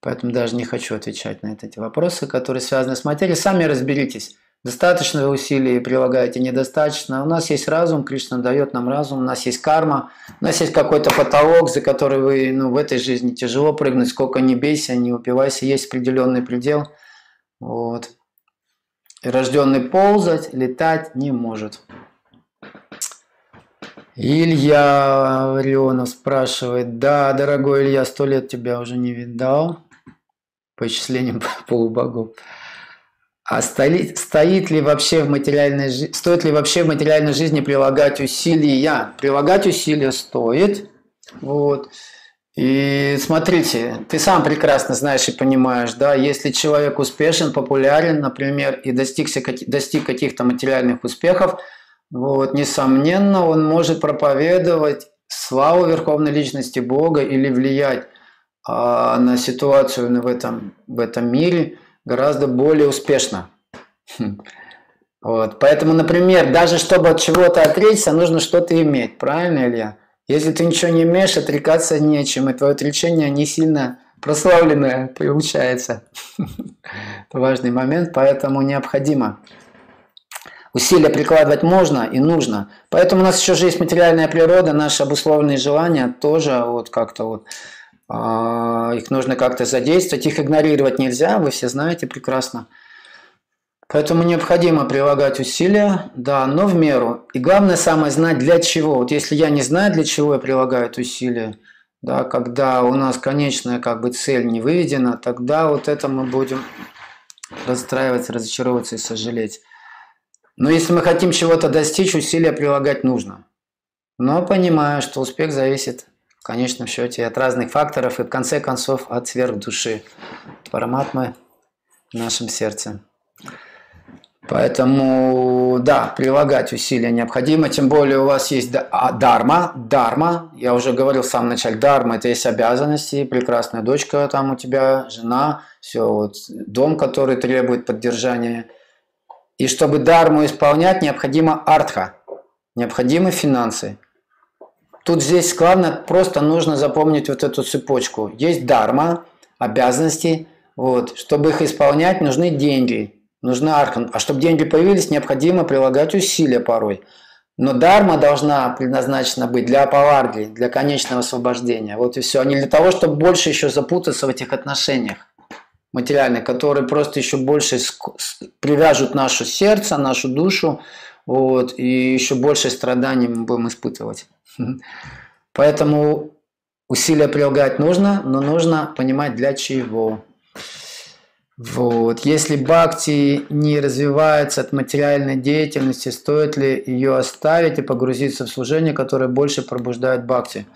Поэтому даже не хочу отвечать на эти вопросы, которые связаны с материей. Сами разберитесь. Достаточно усилий прилагаете, недостаточно. У нас есть разум, Кришна дает нам разум, у нас есть карма, у нас есть какой-то потолок, за который вы в этой жизни тяжело прыгнуть, сколько не бейся, не упивайся, есть определенный предел. Вот. И рожденный ползать, летать не может. Илья Ореонов спрашивает, да, дорогой Илья, 100 лет тебя уже не видал, по исчислениям полубогов. А стоит ли вообще в материальной жизни, стоит ли вообще в материальной жизни прилагать усилия? Прилагать усилия стоит. Вот. И смотрите, ты сам прекрасно знаешь и понимаешь, да, если человек успешен, популярен, например, и достиг каких-то материальных успехов, вот, несомненно, он может проповедовать славу Верховной Личности Бога или влиять на ситуацию в этом мире гораздо более успешно. Вот. Поэтому, например, даже чтобы от чего-то отречься, нужно что-то иметь. Правильно, Илья? Если ты ничего не имеешь, отрекаться нечем, и твое отречение не сильно прославленное получается. Это важный момент, поэтому необходимо. Усилия прикладывать можно и нужно. Поэтому у нас еще же есть материальная природа, наши обусловленные желания тоже вот как-то вот. Их нужно как-то задействовать, их игнорировать нельзя, вы все знаете прекрасно. Поэтому необходимо прилагать усилия, да, но в меру. И главное самое знать для чего. Вот если я не знаю, для чего я прилагаю усилия, да, когда у нас конечная как бы цель не выведена, тогда вот это мы будем расстраиваться, разочаровываться и сожалеть. Но если мы хотим чего-то достичь, усилия прилагать нужно. Но понимая, что успех зависит в конечном счете от разных факторов и в конце концов от сверхдуши, от параматмы в нашем сердце. Поэтому, да, прилагать усилия необходимо, тем более у вас есть дарма, я уже говорил в самом начале, дарма – это есть обязанности, прекрасная дочка там у тебя, жена, все, вот, дом, который требует поддержания. И чтобы дарму исполнять, необходима артха, необходимы финансы. Тут здесь главное, просто нужно запомнить вот эту цепочку. Есть дарма, обязанности. Вот. Чтобы их исполнять, нужны деньги, нужна архан. А чтобы деньги появились, необходимо прилагать усилия порой. Но дарма должна предназначена быть для апаварги, для конечного освобождения. Вот и все. А не для того, чтобы больше еще запутаться в этих отношениях материальных, которые просто еще больше привяжут наше сердце, нашу душу. Вот, и еще больше страданий мы будем испытывать. Поэтому усилия прилагать нужно, но нужно понимать для чего. Вот. Если бхакти не развивается от материальной деятельности, стоит ли ее оставить и погрузиться в служение, которое больше пробуждает бхакти?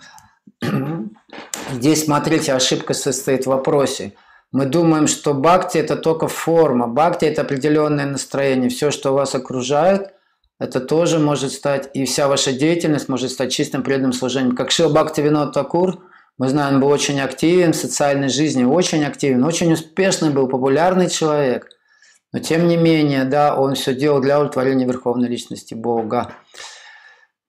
Здесь, смотрите, ошибка состоит в вопросе. Мы думаем, что бхакти – это только форма, бхакти – это определенное настроение, все, что вас окружает, это тоже может стать, и вся ваша деятельность может стать чистым преданным служением. Как Шрила Бхактивинода Тхакур, мы знаем, он был очень активен в социальной жизни, очень активен, очень успешный был, популярный человек. Но тем не менее, да, он все делал для удовлетворения Верховной Личности Бога.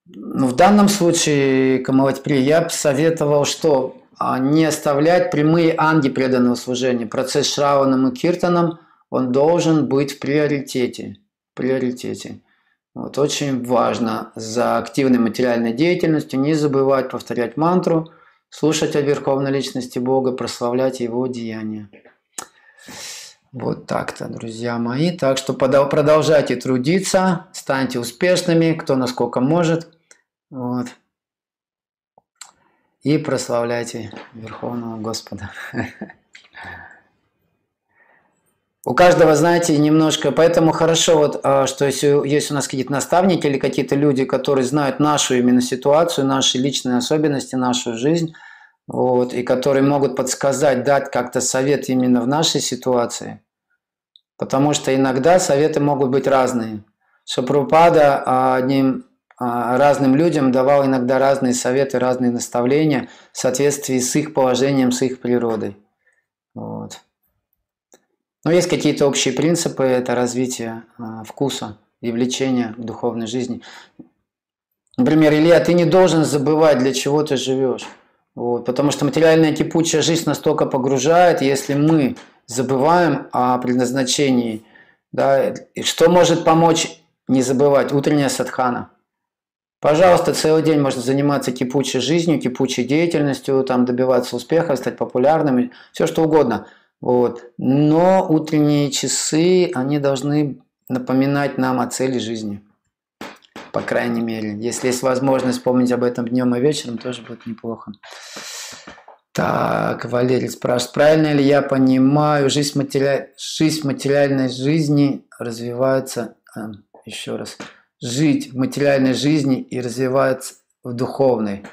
Но в данном случае, Камалатприя, я бы советовал, что не оставлять прямые анги преданного служения. Процесс шраваном и киртаном, он должен быть в приоритете. Вот, очень важно за активной материальной деятельностью не забывать повторять мантру, слушать о Верховной Личности Бога, прославлять Его деяния. Вот так-то, друзья мои. Так что продолжайте трудиться, станьте успешными, кто насколько может. Вот. И прославляйте Верховного Господа. У каждого, знаете, немножко, поэтому хорошо, вот, что если у нас какие-то наставники или какие-то люди, которые знают нашу именно ситуацию, наши личные особенности, нашу жизнь, вот, и которые могут подсказать, дать как-то совет именно в нашей ситуации, потому что иногда советы могут быть разные. Шрила Прабхупада разным людям давал иногда разные советы, разные наставления в соответствии с их положением, с их природой. Вот. Но есть какие-то общие принципы, это развитие вкуса и влечения к духовной жизни. Например, Илья, ты не должен забывать, для чего ты живешь. Вот, потому что материальная кипучая жизнь настолько погружает, если мы забываем о предназначении, да, что может помочь не забывать? Утренняя садхана. Пожалуйста, целый день можно заниматься кипучей жизнью, кипучей деятельностью, там, добиваться успеха, стать популярным, все что угодно. Вот. Но утренние часы, они должны напоминать нам о цели жизни. По крайней мере. Если есть возможность помнить об этом днем и вечером, тоже будет неплохо. Так, Валерий спрашивает, правильно ли я понимаю, жизнь в материальной жизни развивается... еще раз. Жить в материальной жизни и развивается в духовной.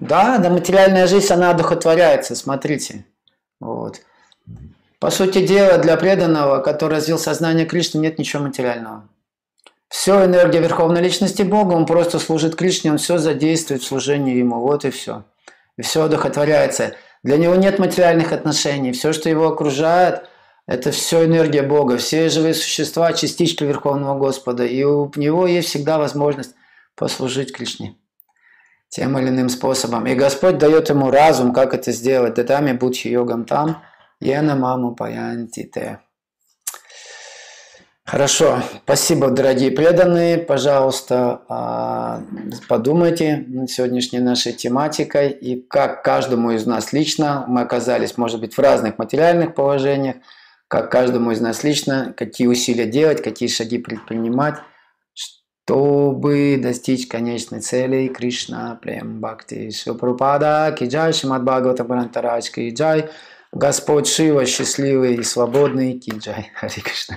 Да, да, материальная жизнь, она одухотворяется, смотрите. Вот. По сути дела, для преданного, который развил сознание Кришны, нет ничего материального. Все энергия Верховной Личности Бога, он просто служит Кришне, он все задействует в служении Ему, вот и все. И все одухотворяется. Для него нет материальных отношений, все, что его окружает, это все энергия Бога, все живые существа, частички Верховного Господа, и у него есть всегда возможность послужить Кришне тем или иным способом. И Господь дает ему разум, как это сделать. Датами будхи йогам там, яна маму паянтите. Хорошо, спасибо, дорогие преданные. Пожалуйста, подумайте над сегодняшней нашей тематикой и как каждому из нас лично, мы оказались, может быть, в разных материальных положениях, как каждому из нас лично, какие усилия делать, какие шаги предпринимать, чтобы достичь конечной цели Кришна Прем Бхакти. Шрила Прабхупада ки джай, Шримад Бхагаватам Грантарадж ки джай, Господь Шива счастливый и свободный ки джай. Хари Кришна.